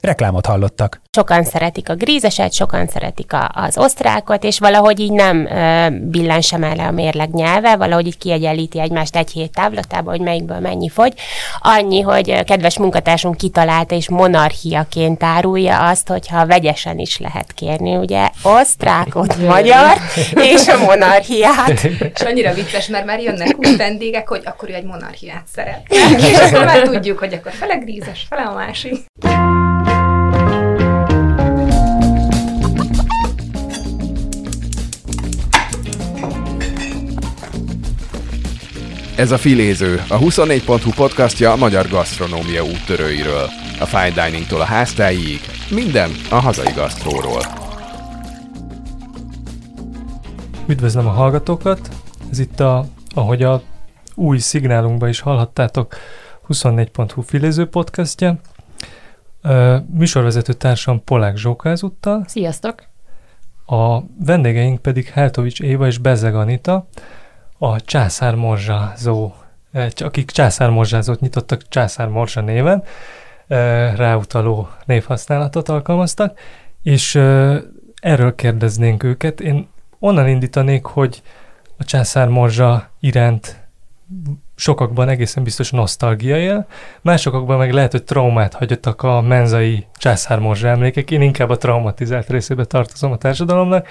Reklámot hallottak. Sokan szeretik a grízeset, sokan szeretik az osztrákot, és valahogy így nem billen sem el a mérleg nyelve, valahogy így kiegyenlíti egymást egy hét távlatában, hogy melyikből mennyi fogy. Annyi, hogy kedves munkatársunk kitalálta és monarchiaként árulja azt, hogyha vegyesen is lehet kérni, ugye, osztrákot, magyar és a monarchiát. És annyira vicces, mert már jönnek úgy vendégek, hogy akkor ő egy monarchiát szeretne. És akkor már tudjuk, hogy akkor fele grízes, fele a másik. Ez a Filéző, a 24.hu podcastja a magyar gasztronómia úttörőiről. A fine diningtól a háztáig, minden a hazai gasztróról. Üdvözlöm a hallgatókat! Ez itt ahogy a új szignálunkban is hallhattátok, 24.hu Filéző podcastja. Műsorvezető társam Polák Zsóka ezúttal. Sziasztok! A vendégeink pedig Hátovics Éva és Bezeg Anita, a akik császármorzsázót nyitottak császármorzsa néven, ráutaló névhasználatot alkalmaztak, és erről kérdeznénk őket. Én onnan indítanék, hogy a császármorzsa iránt sokakban egészen biztos nosztalgia él, másokakban meg lehet, hogy traumát hagyottak a menzai császármorzsa emlékek. Én inkább a traumatizált részébe tartozom a társadalomnak,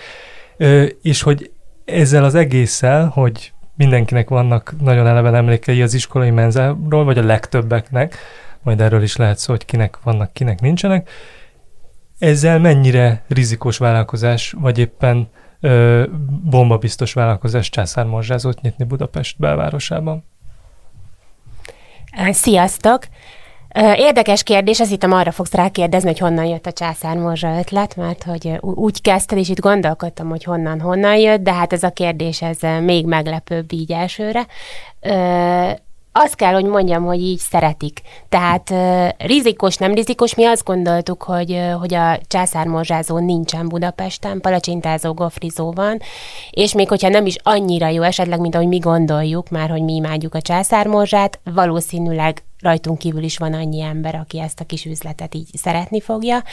és hogy ezzel az egésszel, hogy mindenkinek vannak nagyon eleven emlékei az iskolai menzáról, vagy a legtöbbeknek, majd erről is lehet szó, hogy kinek vannak, kinek nincsenek, ezzel mennyire rizikós vállalkozás, vagy éppen bombabiztos vállalkozás császármorzsázót nyitni Budapest belvárosában? Sziasztok! Érdekes kérdés, azt hittem arra fogsz rákérdezni, hogy honnan jött a császármorzsa ötlet, mert hogy úgy kezdted, és itt gondolkodtam, hogy honnan jött, de hát ez a kérdés, ez még meglepőbb így elsőre. Azt kell, hogy mondjam, hogy így szeretik. Tehát rizikos, nem rizikos, mi azt gondoltuk, hogy a császármorzsázó nincsen Budapesten, palacsintázó, gofrizó van, és még hogyha nem is annyira jó esetleg, mint ahogy mi gondoljuk, már hogy mi imádjuk a császármorzsát, valószínűleg rajtunk kívül is van annyi ember, aki ezt a kis üzletet így szeretni fogja,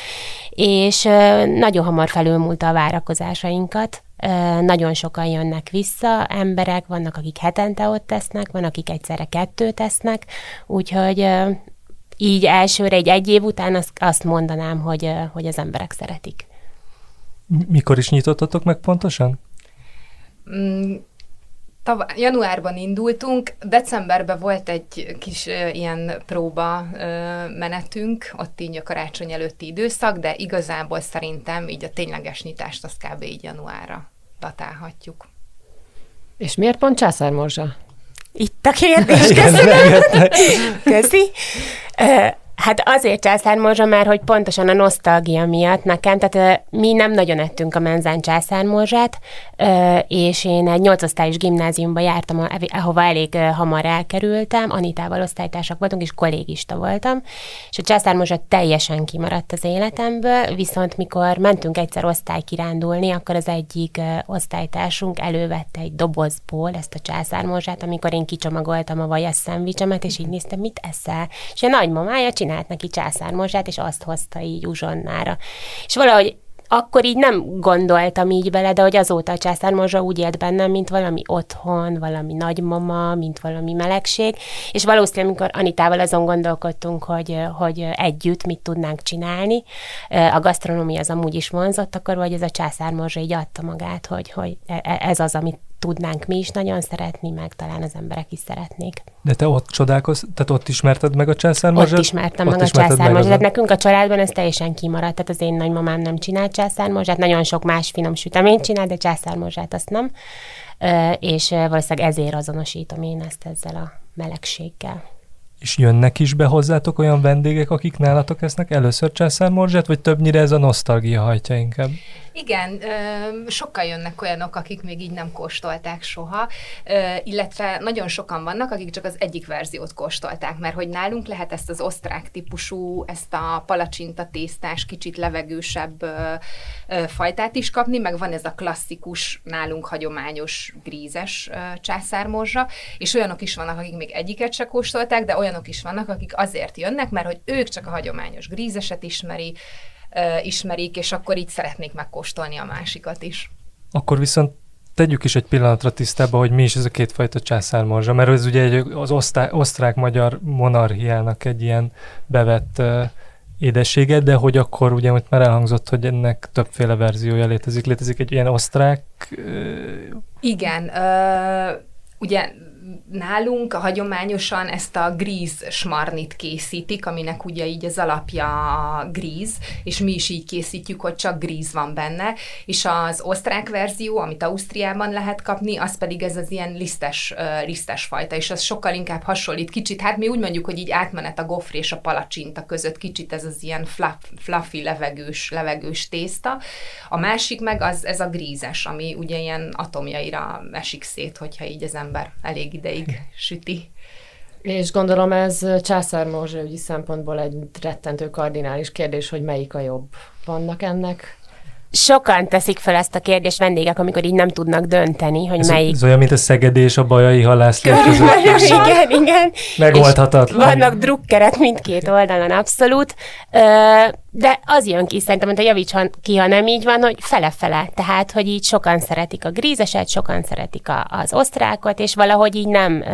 és nagyon hamar felülmúlta a várakozásainkat. Nagyon sokan jönnek vissza emberek, vannak, akik hetente ott tesznek, van, akik egyszerre 2 tesznek, úgyhogy így elsőre, egy év után azt mondanám, hogy az emberek szeretik. Mikor is nyitottatok meg pontosan? Januárban indultunk, decemberben volt egy kis ilyen próba menetünk, ott így a karácsony előtti időszak, de igazából szerintem így a tényleges nyitást azt kb. Így januárra datálhatjuk. És miért pont császármorzsa? Itt a kérdés, köszönöm! Köszi! Hát azért császármorzsa, mert hogy pontosan a nosztalgia miatt nekem, tehát mi nem nagyon ettünk a menzán császármorzsát, és én egy 8 osztályos gimnáziumba jártam, ahova elég hamar elkerültem, Anitával osztálytársak voltunk, és kollégista voltam, és a császármorzsa teljesen kimaradt az életemből, viszont mikor mentünk egyszer osztálykirándulni, akkor az egyik osztálytársunk elővette egy dobozból ezt a császármorzsát, amikor én kicsomagoltam a vajas szendvicsemet, és így néztem, mit eszel? És a nagymamája csinált neki császármorzsát, és azt hozta így uzsonnára. És valahogy akkor így nem gondoltam így bele, de hogy azóta a császármorzsa úgy élt bennem, mint valami otthon, valami nagymama, mint valami melegség, és valószínűleg, amikor Anitával azon gondolkodtunk, hogy együtt mit tudnánk csinálni, a gasztronómia az amúgy is vonzott, akkor vagy ez a császármorzsa így adta magát, hogy ez az, amit tudnánk mi is nagyon szeretni, meg talán az emberek is szeretnék. De te ott csodálkoztál, tehát ott ismerted meg a császármorzsát? Ott ismertem meg a császármorzsát. Tehát nekünk a családban ez teljesen kimaradt, tehát az én nagymamám nem csinált császármorzsát, nagyon sok más finom süteményt csinált, de császármorzsát azt nem, és valószínűleg ezért azonosítom én ezt ezzel a melegséggel. És jönnek is be hozzátok olyan vendégek, akik nálatok esznek először császármorzsát, vagy többnyire ez a nosztalgia hajtja inkább? Igen, sokkal jönnek olyanok, akik még így nem kóstolták soha, illetve nagyon sokan vannak, akik csak az egyik verziót kóstolták, mert hogy nálunk lehet ezt az osztrák típusú, ezt a palacsinta tésztás, kicsit levegősebb fajtát is kapni, meg van ez a klasszikus, nálunk hagyományos, grízes császármorzsa, és olyanok is vannak, akik még egyiket se kóstolták, de olyanok is vannak, akik azért jönnek, mert hogy ők csak a hagyományos grízeset ismerik, és akkor így szeretnék megkóstolni a másikat is. Akkor viszont tegyük is egy pillanatra tisztába, hogy mi is ez a kétfajta császármorzsa, mert ez ugye az osztrák-magyar monarchiának egy ilyen bevett édessége, de hogy akkor ugye most már elhangzott, hogy ennek többféle verziója létezik. Létezik egy ilyen osztrák... Igen, ugye... Nálunk hagyományosan ezt a gríz smarnit készítik, aminek ugye így az alapja gríz, és mi is így készítjük, hogy csak gríz van benne, és az osztrák verzió, amit Ausztriában lehet kapni, az pedig ez az ilyen lisztes fajta, és az sokkal inkább hasonlít kicsit, hát mi úgy mondjuk, hogy így átmenet a gofri és a palacsinta között, kicsit ez az ilyen fluffy levegős tészta. A másik meg az, ez a grízes, ami ugye ilyen atomjaira esik szét, hogyha így az ember elég ideig süti. És gondolom ez császármorzsaügyi szempontból egy rettentő kardinális kérdés, hogy melyik a jobb. Vannak ennek? Sokan teszik fel ezt a kérdést vendégek, amikor így nem tudnak dönteni, hogy melyik. Ez olyan, mint a szegedi és a bajai halászlét között. Igen. Megoldhatatlan. Vannak drukkerek mindkét oldalon, abszolút. De az jön ki, szerintem, hogy javíts ki, ha nem így van, hogy fele-fele. Tehát, hogy így sokan szeretik a grízeset, sokan szeretik az osztrákot, és valahogy így nem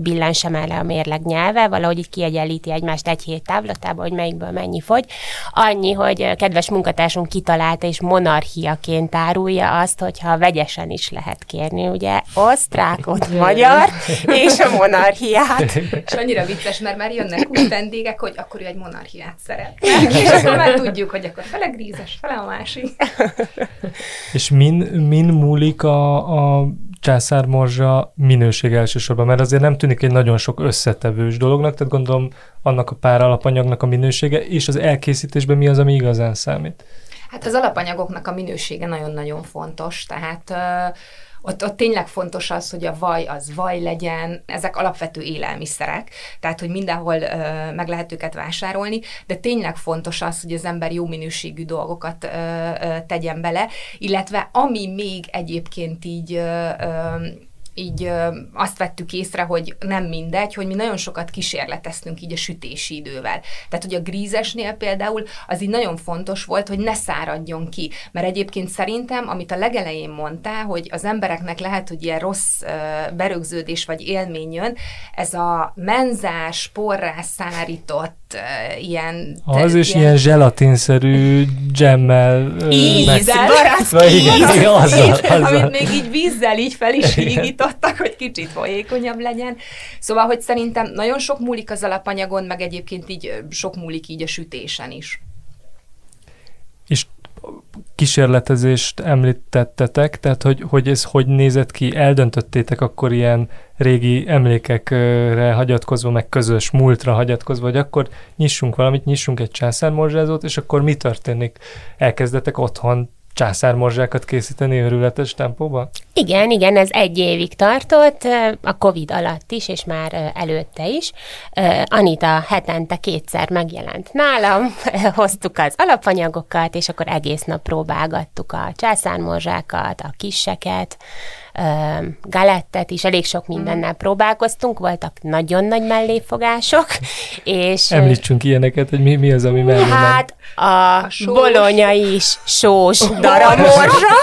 billen sem el a mérleg nyelve, valahogy így kiegyenlíti egymást egy hét távlatába, hogy melyikből mennyi fogy. Annyi, hogy kedves munkatársunk kitalálta és monarchiaként árulja azt, hogyha vegyesen is lehet kérni, ugye, osztrákot, magyart és a monarchiát. És annyira vicces, mert már jönnek úgy vendégek, hogy akkor ő egy monarchiát szeretne. És akkor már tudjuk, hogy akkor fele grízes, fele a másik. És min múlik a császármorzsa minőség elsősorban, mert azért nem tűnik egy nagyon sok összetevős dolognak, tehát gondolom annak a pár alapanyagnak a minősége, és az elkészítésben mi az, ami igazán számít? Hát az alapanyagoknak a minősége nagyon-nagyon fontos, tehát ott tényleg fontos az, hogy a vaj az vaj legyen, ezek alapvető élelmiszerek, tehát hogy mindenhol meg lehet őket vásárolni, de tényleg fontos az, hogy az ember jó minőségű dolgokat tegyen bele, illetve ami még egyébként így azt vettük észre, hogy nem mindegy, hogy mi nagyon sokat kísérleteztünk így a sütési idővel. Tehát, hogy a grízesnél például az így nagyon fontos volt, hogy ne száradjon ki. Mert egyébként szerintem, amit a legelején mondtál, hogy az embereknek lehet, hogy ilyen rossz berögződés vagy élmény jön, ez a menzás, porrá szárított, ilyen... Az is ilyen zselatinszerű dzsemmel... Ízzel, barátki, amit még így vízzel így fel is hígítottak, hogy kicsit folyékonyabb legyen. Szóval, hogy szerintem nagyon sok múlik az alapanyagon, meg egyébként így sok múlik így a sütésen is. És kísérletezést említettetek, tehát hogy ez hogy nézett ki, eldöntöttétek akkor ilyen régi emlékekre hagyatkozva, meg közös múltra hagyatkozva, hogy akkor nyissunk egy császármorzsázót, és akkor mi történik? Elkezdetek otthon császármorzsákat készíteni örületes tempóban? Igen, ez egy évig tartott, a Covid alatt is, és már előtte is. Anita hetente kétszer megjelent nálam, hoztuk az alapanyagokat, és akkor egész nap próbálgattuk a császármorzsákat, a kisseket, galettet is, elég sok mindennel próbálkoztunk, voltak nagyon nagy melléfogások, és... Említsünk ilyeneket, hogy mi az, ami mellé. Hát a bolonyai sós daramorzsa,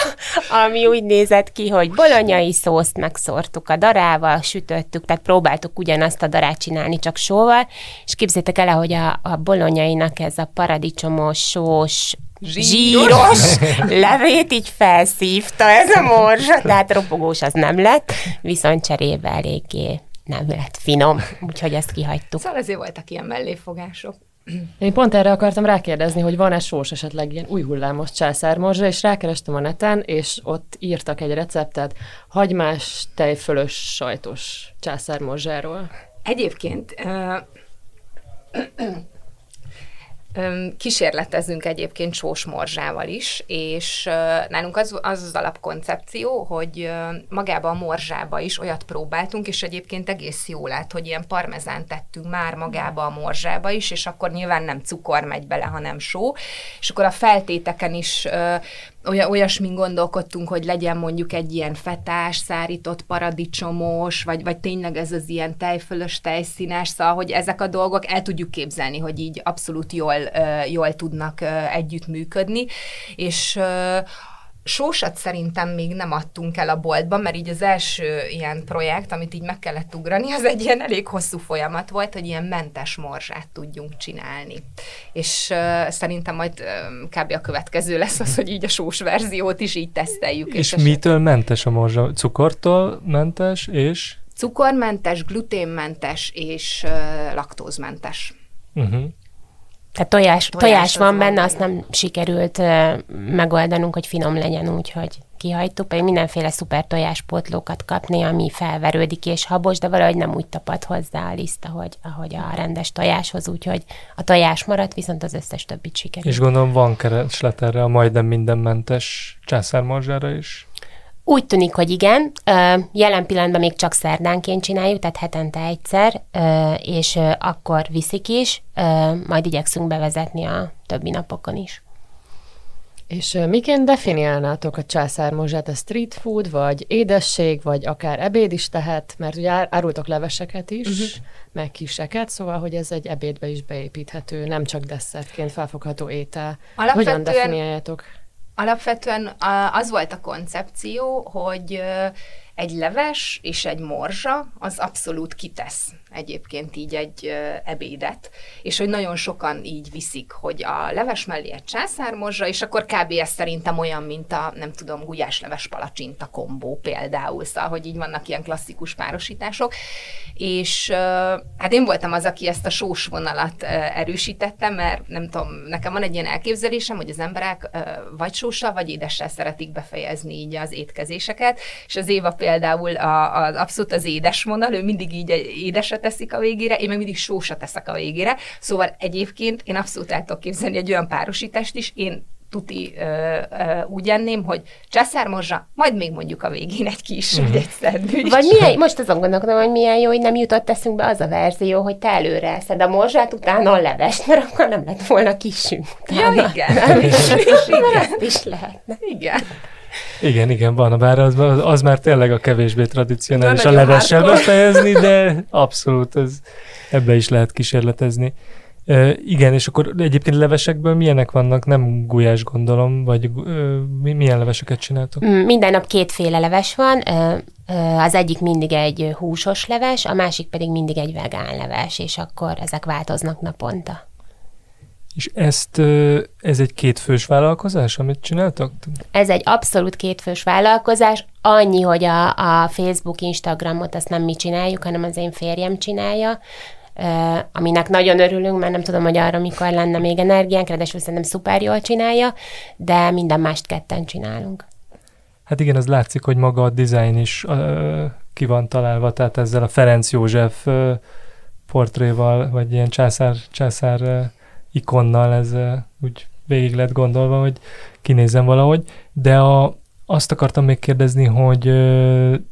ami úgy nézett ki, hogy bolonyai szószt megszórtuk a darával, sütöttük, tehát próbáltuk ugyanazt a darát csinálni, csak sóval, és képzeljétek el, hogy a bolonyainak ez a paradicsomos, sós, zsíros levét így felszívta ez a morzsa, tehát ropogós az nem lett, viszont cserébe eléggé nem lett finom, úgyhogy ezt kihagytuk. Szóval azért voltak ilyen melléfogások. Én pont erre akartam rákérdezni, hogy van-e sós esetleg ilyen új hullámos császármorzsa, és rákerestem a neten, és ott írtak egy receptet hagymás, tejfölös, sajtos császármorzsáról. Egyébként... Kísérletezünk egyébként sósmorzsával is, és nálunk az alapkoncepció, hogy magába a morzsába is olyat próbáltunk, és egyébként egész jól lett, hogy ilyen parmezánt tettünk már magába a morzsába is, és akkor nyilván nem cukor megy bele, hanem só, és akkor a feltéteken is olyasmin gondolkodtunk, hogy legyen mondjuk egy ilyen fetás, szárított paradicsomos, vagy tényleg ez az ilyen tejfölös, tejszínes, szóval, hogy ezek a dolgok el tudjuk képzelni, hogy így abszolút jól tudnak együttműködni, és sósat szerintem még nem adtunk el a boltban, mert így az első ilyen projekt, amit így meg kellett ugrani, az egy ilyen elég hosszú folyamat volt, hogy ilyen mentes morzsát tudjunk csinálni. És szerintem majd kb. A következő lesz az, hogy így a sós verziót is így teszteljük. És mitől mentes a morzsa? Cukortól mentes és? Cukormentes, gluténmentes és laktózmentes. Uh-huh. Tehát tojás van benne, azt nem sikerült megoldanunk, hogy finom legyen, úgyhogy kihagytuk, pedig mindenféle szuper tojáspótlókat kapni, ami felverődik és habos, de valahogy nem úgy tapad hozzá a liszt, ahogy a rendes tojáshoz, úgyhogy a tojás maradt, viszont az összes többit sikerült. És gondolom van kereslet erre a majdnem minden mentes császármorzsára is? Úgy tűnik, hogy igen. Jelen pillanatban még csak szerdánként csináljuk, tehát hetente egyszer, és akkor viszik is, majd igyekszünk bevezetni a többi napokon is. És miként definiálnátok a császármorzsát? A street food, vagy édesség, vagy akár ebéd is tehet, mert ugye árultok leveseket is, meg kiseket, szóval, hogy ez egy ebédbe is beépíthető, nem csak desszertként felfogható étel. Alapvetően... Hogyan definiáljátok? Alapvetően az volt a koncepció, hogy egy leves és egy morzsa az abszolút kitesz egyébként így egy ebédet, és hogy nagyon sokan így viszik, hogy a leves mellé egy császármorzsa, és akkor kb. Ez szerintem olyan, mint a, nem tudom, gulyásleves palacsinta kombó például, szóval, hogy így vannak ilyen klasszikus párosítások, és hát én voltam az, aki ezt a sós vonalat erősítette, mert nem tudom, nekem van egy ilyen elképzelésem, hogy az emberek vagy sóssal, vagy édessel szeretik befejezni így az étkezéseket, és az Éva például az abszolút az édes vonal, ő mindig így édeset teszik a végére, én meg mindig sósat teszek a végére, szóval egyébként én abszolút el tudok képzelni egy olyan párosítást is, én tuti úgy enném, hogy császármorzsa, majd még mondjuk a végén egy kis, vagy egy szendvics. Vagy milyen, most azon gondolkodom, hogy milyen jó, hogy nem jutott eszünk be az a verzió, hogy te előre eszed a morzsát, utána a leves, mert akkor nem lett volna kisünk utána. Ja, igen. Ezt is lehetne. Igen. Igen, van, bár az már tényleg a kevésbé tradicionális, a levessel befejezni, de abszolút, ebbe is lehet kísérletezni. Igen, és akkor egyébként levesekből milyenek vannak? Nem gulyás, gondolom, vagy milyen leveseket csináltok? Minden nap kétféle leves van, az egyik mindig egy húsos leves, a másik pedig mindig egy vegán leves, és akkor ezek változnak naponta. És ez egy kétfős vállalkozás, amit csináltak? Ez egy abszolút kétfős vállalkozás, annyi, hogy a Facebook, Instagramot azt nem mi csináljuk, hanem az én férjem csinálja, aminek nagyon örülünk, mert nem tudom, hogy arra mikor lenne még energiánk, ráadásul szerintem szuper jól csinálja, de minden mást ketten csinálunk. Hát igen, az látszik, hogy maga a design is ki van találva, tehát ezzel a Ferenc József portréval, vagy ilyen császár ikonnal ez úgy végig lett gondolva, hogy kinézem valahogy, de azt akartam még kérdezni, hogy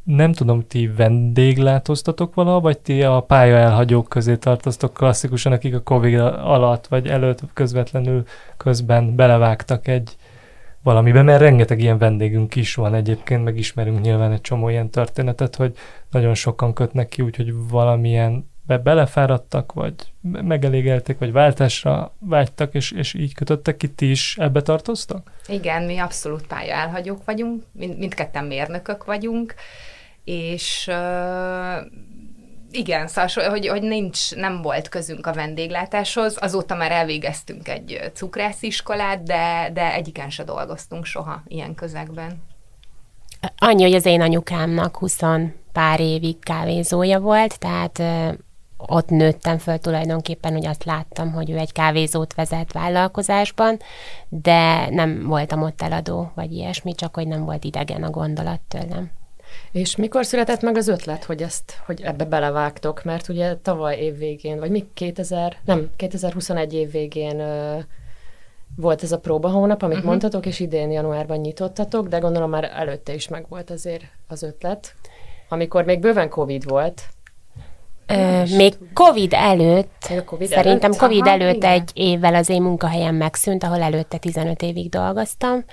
nem tudom, ti vendéglátóztatok valaha, vagy ti a pálya elhagyók közé tartoztok klasszikusan, akik a Covid alatt, vagy előtt közvetlenül közben belevágtak egy valamiben, mert rengeteg ilyen vendégünk is van egyébként, meg ismerünk nyilván egy csomó ilyen történetet, hogy nagyon sokan kötnek ki, úgyhogy valamilyen belefáradtak, vagy megelégelték, vagy váltásra vágytak, és így kötöttek ki, ti is ebbe tartoztak? Igen, mi abszolút pálya elhagyók vagyunk, mindketten mérnökök vagyunk, és igen, szóval, hogy nem volt közünk a vendéglátáshoz, azóta már elvégeztünk egy cukrásziskolát, de egyiken se dolgoztunk soha ilyen közegben. Annyi, hogy az én anyukámnak 20 pár évig kávézója volt, tehát ott nőttem föl tulajdonképpen, hogy azt láttam, hogy ő egy kávézót vezet vállalkozásban, de nem voltam ott eladó, vagy ilyesmi, csak hogy nem volt idegen a gondolat tőlem. És mikor született meg az ötlet, hogy ebbe belevágtok? Mert ugye tavaly év végén, vagy még 2021 év végén volt ez a próbahónap, amit mondtatok, és idén januárban nyitottatok, de gondolom már előtte is megvolt azért az ötlet, amikor még bőven Covid volt. Még Covid előtt, Covid előtt egy évvel az én munkahelyem megszűnt, ahol előtte 15 évig dolgoztam,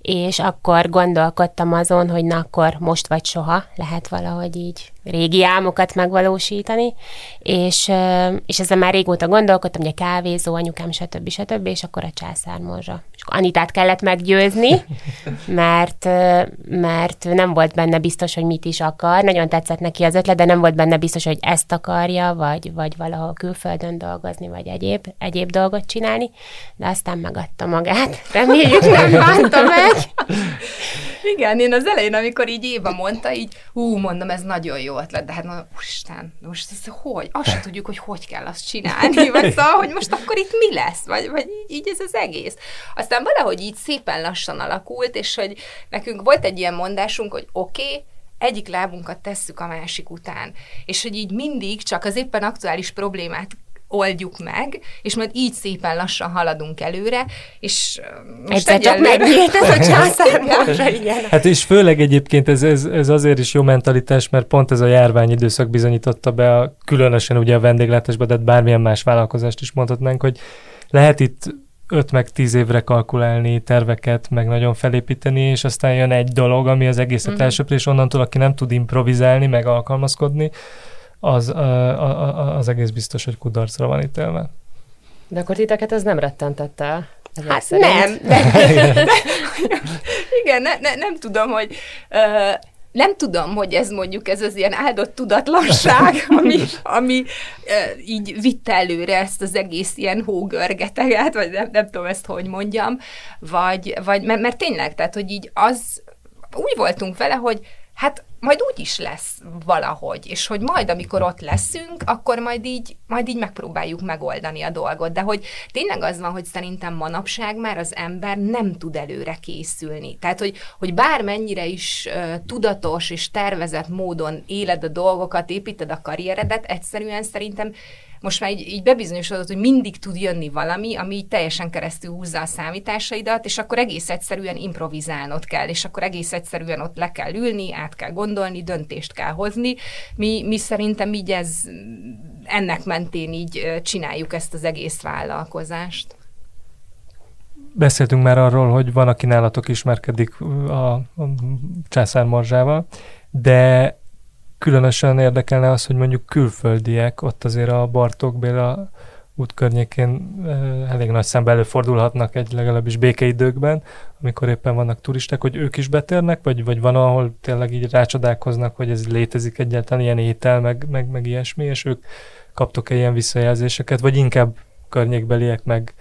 és akkor gondolkodtam azon, hogy na akkor most vagy soha lehet valahogy így régi álmokat megvalósítani, és ezzel már régóta gondolkodtam, hogy a kávézó, anyukám, stb. És akkor a császármorzsa. És akkor Anitát kellett meggyőzni, mert nem volt benne biztos, hogy mit is akar. Nagyon tetszett neki az ötlet, de nem volt benne biztos, hogy ezt akarja, vagy valahol külföldön dolgozni, vagy egyéb dolgot csinálni, de aztán megadta magát. Reméljük, nem bánta meg. Igen, én az elején, amikor így Éva mondta, így mondom, ez nagyon jó ötlet, de hát mondom, úristen, most ez hogy? Azt se tudjuk, hogy kell azt csinálni, vagy szóval, hogy most akkor itt mi lesz, vagy így ez az egész. Aztán valahogy így szépen lassan alakult, és hogy nekünk volt egy ilyen mondásunk, hogy oké, egyik lábunkat tesszük a másik után, és hogy így mindig csak az éppen aktuális problémát oldjuk meg, és majd így szépen lassan haladunk előre, és most egyelőre... Megnyílt ez a császármorzsa, igen. Hát és főleg egyébként ez azért is jó mentalitás, mert pont ez a járványidőszak bizonyította be, különösen ugye a vendéglátásban, de bármilyen más vállalkozást is mondhatnánk, hogy lehet itt 5 meg 10 évre kalkulálni terveket, meg nagyon felépíteni, és aztán jön egy dolog, ami az egészet elsöpri, és onnantól, aki nem tud improvizálni, meg alkalmazkodni, az egész biztos, hogy kudarcra van ítélve. De akkor titeket ez nem rettentett el? Hát nem. Igen, nem tudom, hogy... Nem tudom, hogy ez mondjuk ez az ilyen áldott tudatlanság, ami így vitte előre ezt az egész ilyen hógörgeteget, vagy nem tudom ezt, hogy mondjam, vagy mert tényleg, tehát, hogy így az... Úgy voltunk vele, hogy hát majd úgy is lesz valahogy, és hogy majd, amikor ott leszünk, akkor majd így megpróbáljuk megoldani a dolgot. De hogy tényleg az van, hogy szerintem manapság már az ember nem tud előre készülni. Tehát, hogy bármennyire is tudatos és tervezett módon éled a dolgokat, építed a karrieredet, egyszerűen szerintem most már így bebizonyosodott, hogy mindig tud jönni valami, ami így teljesen keresztül húzza a számításaidat, és akkor egész egyszerűen improvizálnod kell, és akkor egész egyszerűen ott le kell ülni, át kell gondolni, döntést kell hozni. Mi szerintem így ennek mentén így csináljuk ezt az egész vállalkozást. Beszéltünk már arról, hogy van, aki nálatok ismerkedik a császármorzsával, de különösen érdekelne az, hogy mondjuk külföldiek, ott azért a Bartók Béla út környékén elég nagy számban előfordulhatnak legalábbis békeidőkben, amikor éppen vannak turisták, hogy ők is betérnek, vagy van, ahol tényleg így rácsodálkoznak, hogy ez létezik egyáltalán, ilyen étel, meg ilyesmi, és ők kaptok-e ilyen visszajelzéseket, vagy inkább környékbeliek, meg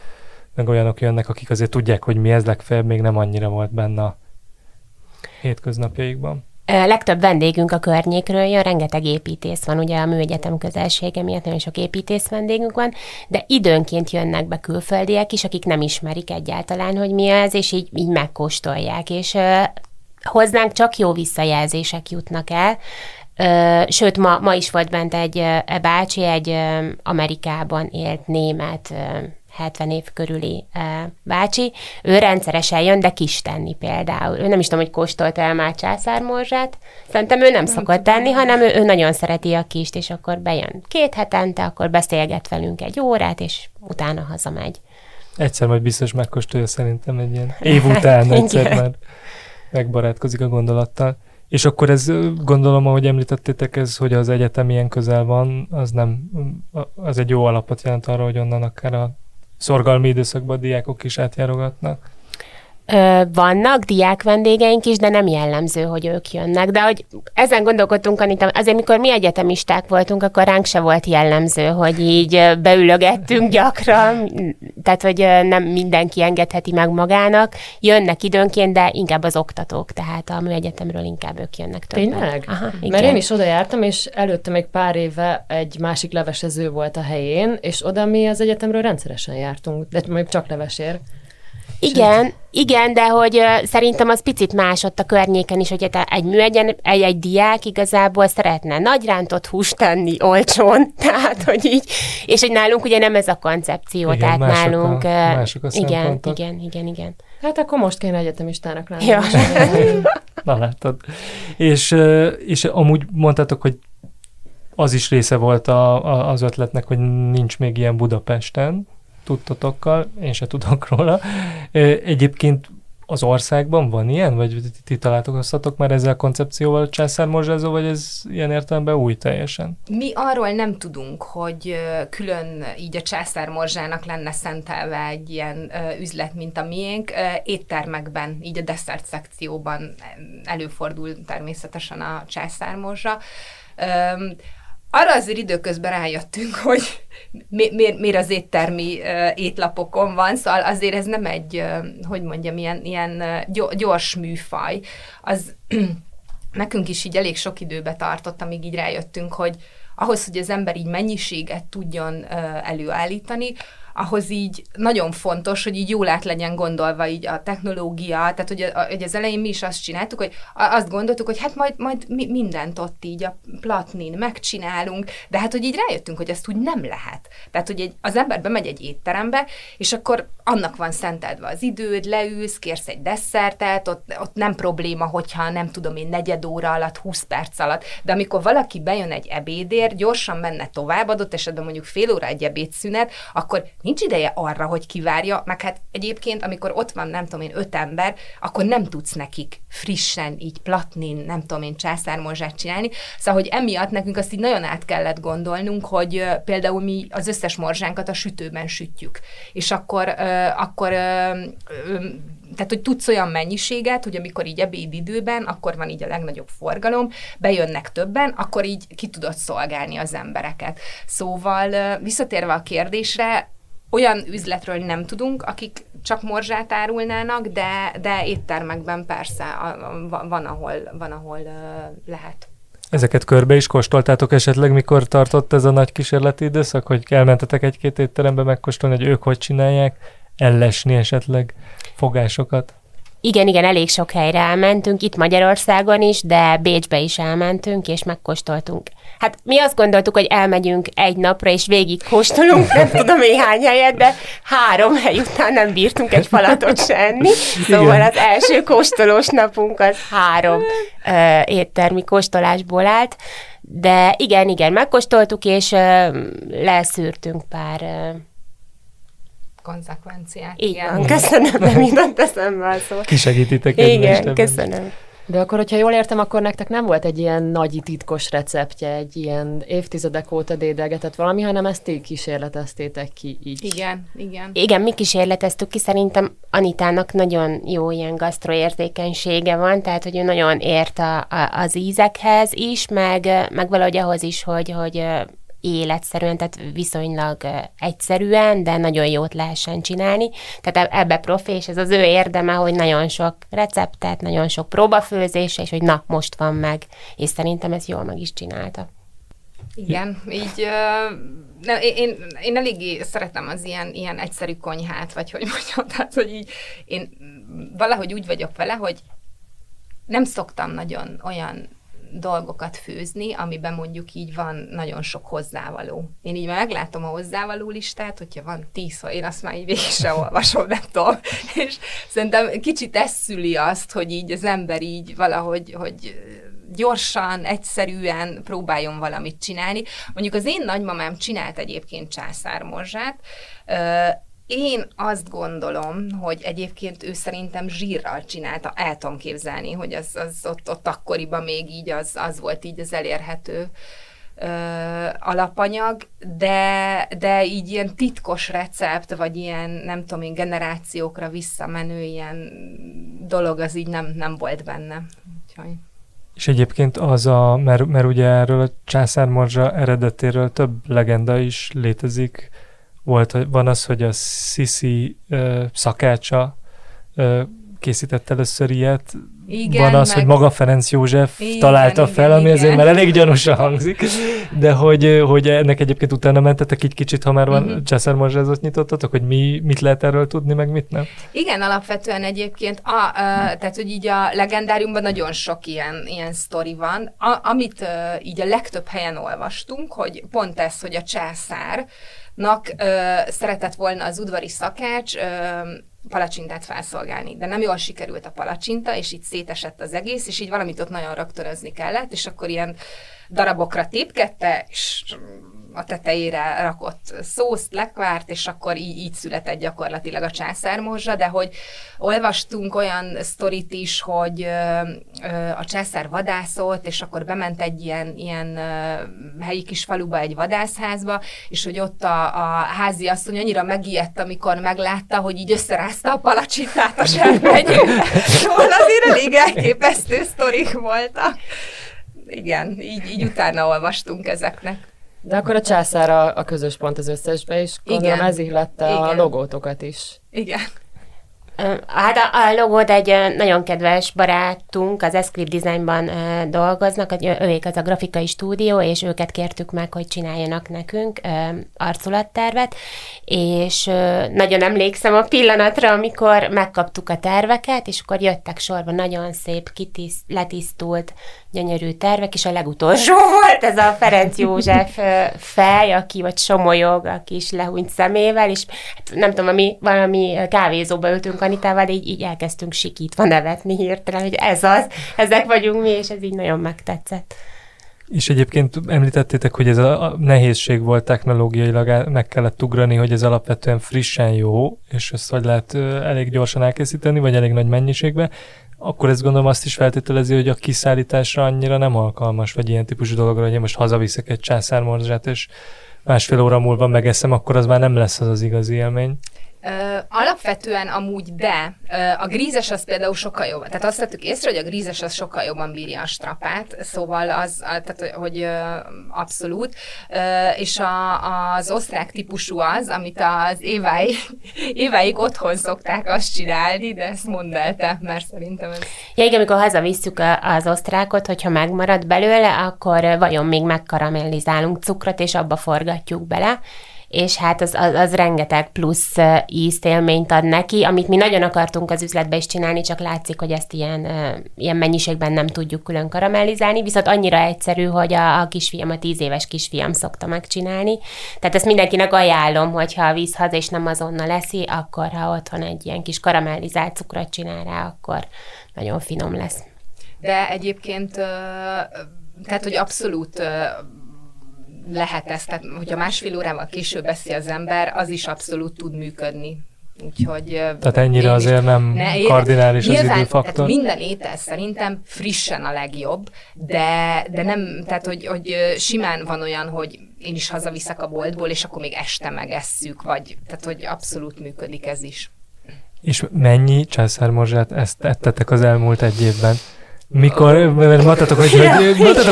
olyanok jönnek, akik azért tudják, hogy mi ez, legfeljebb még nem annyira volt benne a hétköznapjaikban. Legtöbb vendégünk a környékről jön, rengeteg építész van, ugye a műegyetem közelsége miatt nagyon sok építész vendégünk van, de időnként jönnek be külföldiek is, akik nem ismerik egyáltalán, hogy mi ez, és így megkóstolják, és hozzánk csak jó visszajelzések jutnak el. Sőt, ma is volt bent egy bácsi, egy Amerikában élt német, 70 év körüli bácsi, ő rendszeresen jön, de kis tenni például. Ő nem is tudom, hogy kóstolta el már császármorzsát, szerintem ő nem szokott tenni, hanem ő nagyon szereti a kist, és akkor bejön 2 hetente, akkor beszélget velünk 1 órát, és utána hazamegy. Egyszer majd biztos megkóstolja szerintem egy ilyen év után, egyszer már megbarátkozik a gondolattal. És akkor ez, gondolom, ahogy említettétek, ez, hogy az egyetem ilyen közel van, az egy jó alapot jelent arra, hogy onnan akár a szorgalmi időszakban diákok is átjárogatnak? Vannak diák vendégeink is, de nem jellemző, hogy ők jönnek. De hogy ezen gondolkodtunk, Anita, azért mikor mi egyetemisták voltunk, akkor ránk se volt jellemző, hogy így beülögettünk gyakran, tehát hogy nem mindenki engedheti meg magának. Jönnek időnként, de inkább az oktatók, tehát a műegyetemről inkább ők jönnek többen. Tényleg? Aha, mert én is oda jártam, és előtte még pár éve egy másik levesező volt a helyén, és oda mi az egyetemről rendszeresen jártunk, de mondjuk csak levesért. Igen, igen, de hogy szerintem az picit más ott a környéken is, hogy egy műegyen, egy diák igazából szeretne nagy rántott húst tenni olcsón, tehát hogy így, és hogy nálunk ugye nem ez a koncepció, igen, tehát nálunk... mások a szempontok. Igen. Hát akkor most kéne egyetemistának lenni. Ja. Na látod. És amúgy mondtátok, hogy az is része volt az ötletnek, hogy nincs még ilyen Budapesten, tudtotokkal, én se tudok róla. Egyébként az országban van ilyen? Vagy ti találkoztatok már ezzel a koncepcióval, császármorzsázó, vagy ez ilyen értelemben új teljesen? Mi arról nem tudunk, hogy külön így a császármorzsának lenne szentelve egy ilyen üzlet, mint a miénk. Éttermekben, így a desszert szekcióban előfordul természetesen a császármorzsa. Arra azért időközben rájöttünk, hogy miért az éttermi étlapokon van, szóval azért ez nem egy, hogy mondjam, ilyen gyors műfaj. Az nekünk is így elég sok időbe tartott, amíg így rájöttünk, hogy ahhoz, hogy az ember így mennyiséget tudjon előállítani, ahhoz így nagyon fontos, hogy így jól át legyen gondolva így a technológia, tehát hogy az elején mi is azt csináltuk, hogy azt gondoltuk, hogy hát majd mi mindent ott így a platnin megcsinálunk, de hát hogy így rájöttünk, hogy ezt úgy nem lehet. Tehát hogy az ember bemegy egy étterembe, és akkor annak van szentelve az időd, leülsz, kérsz egy desszertet, ott nem probléma, hogyha nem tudom én 4 óra alatt, 20 perc alatt, de amikor valaki bejön egy ebédért, gyorsan menne tovább, adott esetben mondjuk fél óra egy ebédszünet, akkor nincs ideje arra, hogy kivárja, meg hát egyébként, amikor ott van, nem tudom én, 5 ember, akkor nem tudsz nekik frissen, így platnin, nem tudom én, császármorzsát csinálni. Szóval, hogy emiatt nekünk azt így nagyon át kellett gondolnunk, hogy például mi az összes morzsánkat a sütőben sütjük. És akkor tehát, hogy tudsz olyan mennyiséget, hogy amikor így ebédidőben, akkor van így a legnagyobb forgalom, bejönnek többen, akkor így ki tudod szolgálni az embereket. Szóval visszatérve a kérdésre, olyan üzletről nem tudunk, akik csak morzsát árulnának, de éttermekben persze van, ahol lehet. Ezeket körbe is kóstoltátok esetleg, mikor tartott ez a nagy kísérleti időszak, hogy elmentetek 1-2 étterembe megkóstolni, hogy ők hogy csinálják, ellesni esetleg fogásokat? Igen, elég sok helyre elmentünk, itt Magyarországon is, de Bécsbe is elmentünk, és megkóstoltunk. Hát mi azt gondoltuk, hogy elmegyünk egy napra, és végig kóstolunk, nem tudom én hány helyet, de 3 hely után nem bírtunk egy falatot se enni. Szóval az első kóstolós napunk az 3 éttermi kóstolásból állt, de igen, megkóstoltuk, és leszűrtünk pár... konzekvenciát. Igen. Köszönöm, de mindent eszembe szól. Kisegítitek egymást. Igen, köszönöm. De akkor, hogyha jól értem, akkor nektek nem volt egy ilyen nagy titkos receptje, egy ilyen évtizedek óta dédelgetett valami, hanem ezt ti kísérleteztétek ki így. Igen. Igen, mi kísérleteztük ki, szerintem Anitának nagyon jó ilyen gasztroérzékenysége van, tehát, hogy ő nagyon ért az ízekhez is, meg valahogy ahhoz is, hogy életszerűen, tehát viszonylag egyszerűen, de nagyon jót lehessen csinálni. Tehát ebbe profi, és ez az ő érdeme, hogy nagyon sok receptet, nagyon sok próbafőzés, és hogy na, most van meg. És szerintem ezt jól meg is csinálta. Igen, így... Én eléggé szeretem az ilyen egyszerű konyhát, vagy hogy mondjam, tehát, hogy így én valahogy úgy vagyok vele, hogy nem szoktam nagyon olyan dolgokat főzni, amiben mondjuk így van nagyon sok hozzávaló. Én így meglátom a hozzávaló listát, hogyha van 10, én azt már így végig se olvasom, nem tudom. És szerintem kicsit ez szüli azt, hogy így az ember így valahogy, hogy gyorsan, egyszerűen próbáljon valamit csinálni. Mondjuk az én nagymamám csinált egyébként császármorzsát. Én azt gondolom, hogy egyébként ő szerintem zsírral csinálta, el tudom képzelni, hogy az ott akkoriban még így az volt így az elérhető alapanyag, de így ilyen titkos recept, vagy ilyen, nem tudom én, generációkra visszamenő ilyen dolog, az így nem volt benne. Úgyhogy. És egyébként mert ugye erről a császármorzsa eredetéről több legenda is létezik. Van az, hogy a Sisi szakácsa készített először ilyet. Igen, van az, hogy maga Ferenc József találta fel, ami azért már elég gyanúsan hangzik, de hogy ennek egyébként utána mentetek így kicsit, ha már van császármarzsázat nyitottatok, hogy mit lehet erről tudni, meg mit nem? Igen, alapvetően egyébként, tehát hogy így a legendáriumban nagyon sok ilyen sztori van, amit így a legtöbb helyen olvastunk, hogy pont ez, hogy a császárnak szeretett volna az udvari szakács palacsintát felszolgálni, de nem jól sikerült a palacsinta, és így szétesett az egész, és így valamit ott nagyon rögtönözni kellett, és akkor ilyen darabokra tépkedte, és a tetejére rakott szószt, lekvárt, és akkor így született gyakorlatilag a császármorzsa, de hogy olvastunk olyan sztorit is, hogy a császár vadászolt, és akkor bement egy ilyen helyi kis faluba egy vadászházba, és hogy ott a háziasszony annyira megijedt, amikor meglátta, hogy így összerázta a palacsintát a serpenyőre. Szóval azért elég elképesztő sztorik voltak. Igen, így utána olvastunk ezeknek. De akkor a császár a közös pont az összesbe, és gondolom ez illette a logótokat is. Igen. Hát a logót egy nagyon kedves barátunk, az Esquip Designban dolgoznak, ők az a grafikai stúdió, és őket kértük meg, hogy csináljanak nekünk arculattervet, és nagyon emlékszem a pillanatra, amikor megkaptuk a terveket, és akkor jöttek sorba nagyon szép, letisztult, gyönyörű tervek, és a legutolsó volt ez a Ferenc József fej, aki vagy somolyog a kis lehúnyt szemével, és hát nem tudom, valami kávézóba ültünk Anitával, de így elkezdtünk sikítva nevetni hirtelen, hogy ez az, ezek vagyunk mi, és ez így nagyon megtetszett. És egyébként említettétek, hogy ez a nehézség volt technológiailag, meg kellett ugrani, hogy ez alapvetően frissen jó, és ezt vagy lehet elég gyorsan elkészíteni, vagy elég nagy mennyiségben, akkor ezt gondolom azt is feltételezi, hogy a kiszállításra annyira nem alkalmas, vagy ilyen típusú dologra, hogy én most hazaviszek egy császármorzsát, és másfél óra múlva megeszem, akkor az már nem lesz az igazi élmény. Alapvetően amúgy, de a grízes az például sokkal jobban, tehát azt tettük észre, hogy a grízes az sokkal jobban bírja a strapát, szóval az, tehát hogy abszolút, és az osztrák típusú az, amit az Éváik otthon szokták azt csinálni, de ezt mondd el te, mert szerintem ez... Ja igen, amikor hazavisszük az osztrákot, hogyha megmarad belőle, akkor vajon még megkaramellizálunk cukrot, és abba forgatjuk bele, és hát az rengeteg plusz íztélményt ad neki, amit mi nagyon akartunk az üzletbe is csinálni, csak látszik, hogy ezt ilyen mennyiségben nem tudjuk külön karamellizálni, viszont annyira egyszerű, hogy a kisfiam, a 10 éves kisfiam szokta megcsinálni. Tehát ezt mindenkinek ajánlom, hogyha visz haza és nem azonnal eszi, akkor ha otthon egy ilyen kis karamellizált cukrot csinál rá, akkor nagyon finom lesz. De egyébként, tehát hogy abszolút... lehet ezt, tehát hogyha másfél órával később eszi az ember, az is abszolút tud működni. Úgyhogy... Tehát ennyire azért nem kardinális az időfaktor. Tehát minden étel szerintem frissen a legjobb, de nem, tehát hogy simán van olyan, hogy én is hazaviszek a boltból, és akkor még este megesszük, vagy tehát hogy abszolút működik ez is. És mennyi császármorzsát ettetek az elmúlt egy évben? Mikor, mert mondtatok,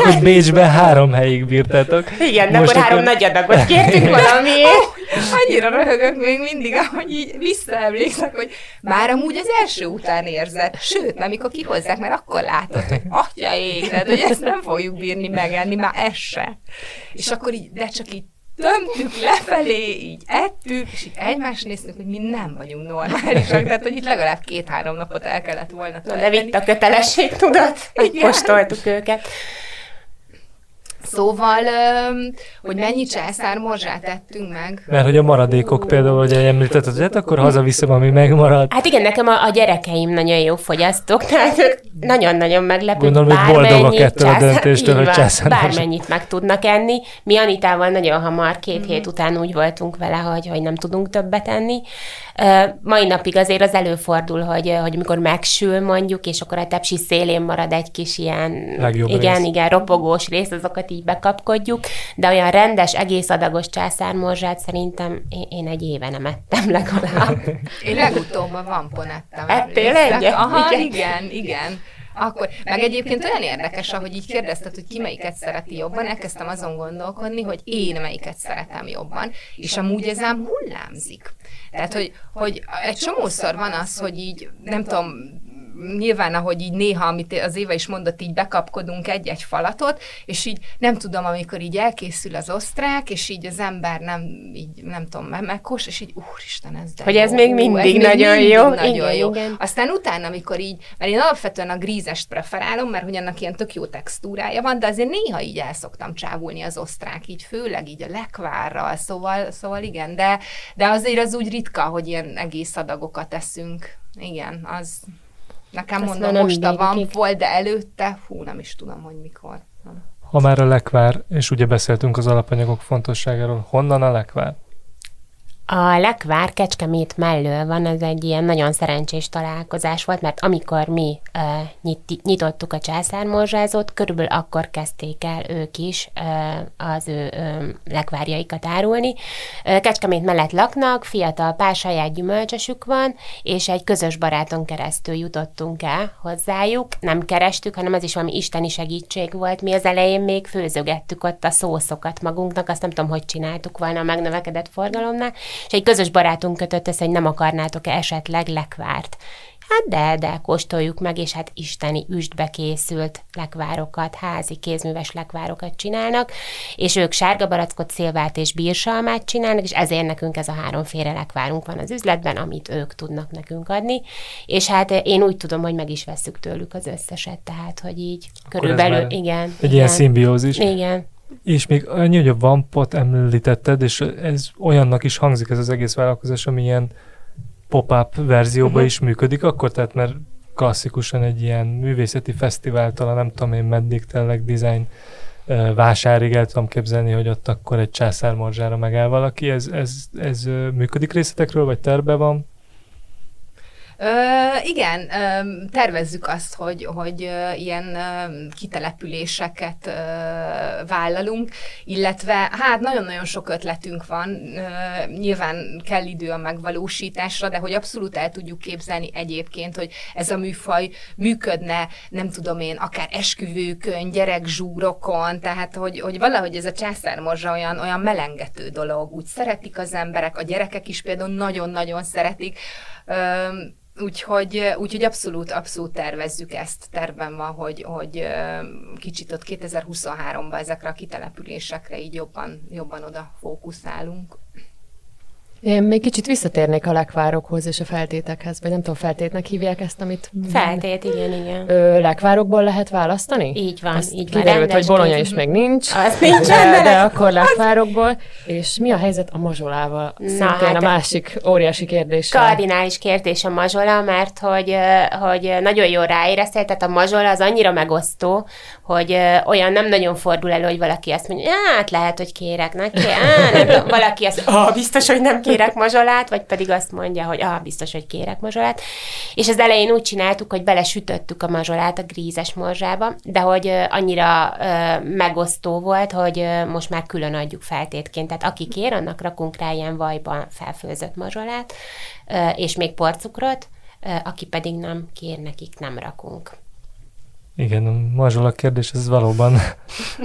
hogy Bécsben 3 helyig bírtátok. Igen, de akkor 3 nagy adagot kértünk valamiért. Annyira röhögök még mindig, ahogy így visszaemlékszek, hogy már amúgy az első után érzed. Sőt, amikor kihozzák, mert akkor látod, hogy atya égred, hogy ezt nem fogjuk bírni megenni, már ez se. És akkor így, de csak így tömtük lefelé, így ettük, és így egymást néztük, hogy mi nem vagyunk normálisak, tehát hogy itt legalább 2-3 napot el kellett volna tölteni. De vitt a kötelességtudat, hogy postoltuk őket. Szóval, hogy mennyi császármorzsát ettünk meg. Mert hogy a maradékok például, hogy említetted, hogy akkor hazaviszem, ami megmarad. Hát igen, nekem a gyerekeim nagyon jó fogyasztók, tehát nagyon-nagyon meglepő. Gondolom, hogy boldogak ettől a döntéstől, hogy császármorzsát. Bármennyit meg tudnak enni. Mi Anitával nagyon hamar, 2 hét után úgy voltunk vele, hogy nem tudunk többet enni. Mai napig azért az előfordul, hogy amikor megsül mondjuk, és akkor a tepsi szélén marad egy kis ilyen igen, ropogós rész, azokat így bekapkodjuk, de olyan rendes, egész adagos császármorzsát szerintem én egy éve nem ettem legalább. Én legutóbb a vamponettem. Ettél egyet? Aha, igen. Akkor, meg egyébként olyan érdekes, ahogy így kérdezted, hogy ki melyiket szereti jobban, elkezdtem azon gondolkodni, hogy én melyiket szeretem jobban, és amúgy ez ám hullámzik. Tehát, hogy egy csomószor van az, hogy így, nem tudom, nyilván, ahogy így néha, amit az Éva is mondott, így bekapkodunk egy-egy falatot, és így nem tudom, amikor így elkészül az osztrák, és így az ember nem tudom, mekkos, és így úristen, ez de hogy jó. Ez még mindig nagyon jó. Nagyon jó. Aztán utána, amikor így, mert én alapvetően a grízest preferálom, mert hogy annak ilyen tök jó textúrája van, de azért néha így el szoktam csávulni az osztrák, így főleg így a lekvárral, szóval igen, de azért az úgy ritka, hogy ilyen egész adagokat eszünk. Igen, az... Nekem azt mondom, mostavan volt, de előtte, nem is tudom, hogy mikor. Ha már a lekvár, és ugye beszéltünk az alapanyagok fontosságáról, honnan a lekvár? A lekvár Kecskemét mellől van, az egy ilyen nagyon szerencsés találkozás volt, mert amikor mi nyitottuk a császármorzsázót, körülbelül akkor kezdték el ők is az ő lekvárjaikat árulni. Kecskemét mellett laknak, fiatal pár, saját gyümölcsösük van, és egy közös baráton keresztül jutottunk el hozzájuk. Nem kerestük, hanem az is valami isteni segítség volt. Mi az elején még főzögettük ott a szószokat magunknak, azt nem tudom, hogy csináltuk volna a megnövekedett forgalomnál, és egy közös barátunk kötött össze, hogy nem akarnátok-e esetleg lekvárt. Hát de kóstoljuk meg, és hát isteni üstbe készült lekvárokat, házi kézműves lekvárokat csinálnak, és ők sárga barackot, szilvát és bírsalmát csinálnak, és ezért nekünk ez a 3 féle lekvárunk van az üzletben, amit ők tudnak nekünk adni, és hát én úgy tudom, hogy meg is vesszük tőlük az összeset, tehát, hogy így akkor körülbelül, igen. Egy ilyen szimbiózis. Igen. És még annyi, hogy a Vampot említetted, és ez olyannak is hangzik ez az egész vállalkozás, ami ilyen pop-up verzióban is működik, akkor tehát már klasszikusan egy ilyen művészeti fesztiváltal, nem tudom én meddig, tényleg design vásárig el tudom képzelni, hogy ott akkor egy császármorzsára megáll valaki. Ez működik részletekről, vagy terve van? Igen, tervezzük azt, hogy ilyen kitelepüléseket vállalunk, illetve hát nagyon-nagyon sok ötletünk van, nyilván kell idő a megvalósításra, de hogy abszolút el tudjuk képzelni egyébként, hogy ez a műfaj működne, nem tudom én, akár esküvőkön, gyerekzsúrokon, tehát hogy valahogy ez a császármorzsa olyan melengető dolog, úgy szeretik az emberek, a gyerekek is például nagyon-nagyon szeretik, Úgyhogy abszolút tervezzük ezt, tervben van, hogy kicsit ott 2023-ban ezekre a kitelepülésekre így jobban oda fókuszálunk. Én még kicsit visszatérnék a lekvárokhoz és a feltétekhez, vagy nem tudom, feltétnek hívják ezt, amit... Feltét, igen. Lekvárokból lehet választani? Így van, azt így van. Kiderült, hogy Bologna is még nincs, de akkor lekvárokból. És mi a helyzet a mazsolával? Szintén a másik óriási kérdés. Kardinális kérdés a mazsola, mert hogy nagyon jól ráéreztél, tehát a mazsola az annyira megosztó, hogy olyan nem nagyon fordul elő, hogy valaki azt mondja, hát lehet, hogy kérek neki, valaki azt mondja, biztos, hogy nem kérek mazsolát, vagy pedig azt mondja, hogy biztos, hogy kérek mazsolát. És az elején úgy csináltuk, hogy belesütöttük a mazsolát a grízes morzsába, de hogy annyira megosztó volt, hogy most már külön adjuk feltétként. Tehát aki kér, annak rakunk rá ilyen vajban felfőzött mazsolát, és még porcukrot, aki pedig nem kér, nekik nem rakunk. Igen, a mazsola kérdés, ez valóban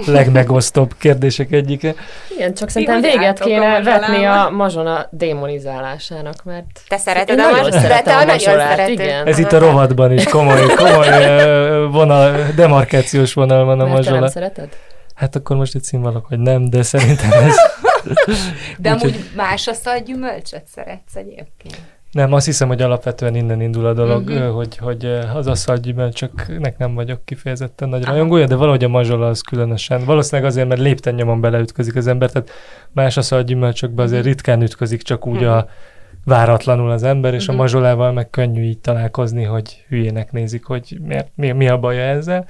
legmegosztóbb kérdések egyike. Igen, csak szerintem véget kéne vetni a mazsona démonizálásának, mert... Te szereted a mazsolát, te a mazsolát, igen. Ez itt a rovatban is komoly vonal, demarkációs vonal van a mazsola. Mert te nem szereted? Hát akkor most itt színvalok, hogy nem, de szerintem ez... De amúgy más asztal gyümölcsöt szeretsz egyébként. Nem, azt hiszem, hogy alapvetően innen indul a dolog, hogy az asszalgyümölcsöknek nem vagyok kifejezetten nagy rajongója, de valahogy a mazsola az különösen. Valószínűleg azért, mert lépten nyomon beleütközik az ember, tehát más asszalgyümölcsökbe azért ritkán ütközik, csak úgy a váratlanul az ember, és a mazsolával meg könnyű így találkozni, hogy hülyének nézik, hogy mi a baja ezzel,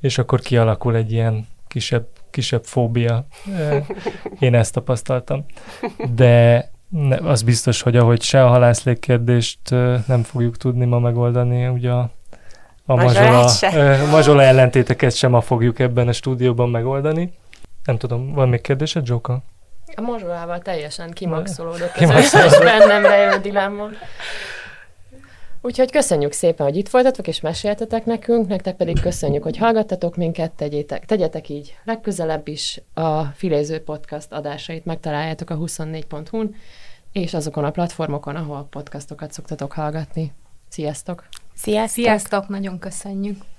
és akkor kialakul egy ilyen kisebb fóbia. Én ezt tapasztaltam. De... az biztos, hogy ahogy se a halászlé kérdést nem fogjuk tudni ma megoldani, ugye a mazsola ellentéteket sem ma fogjuk ebben a stúdióban megoldani. Nem tudom, van még kérdésed, Zsóka? A mazsolával teljesen kimaxolódott az összes bennem lejövő dilemma. Úgyhogy köszönjük szépen, hogy itt voltatok és meséltetek nekünk, nektek pedig köszönjük, hogy hallgattatok minket, tegyetek így legközelebb is. A Filéző podcast adásait megtaláljátok a 24.hu-n, és azokon a platformokon, ahol podcastokat szoktatok hallgatni. Sziasztok! Sziasztok! Sziasztok! Nagyon köszönjük!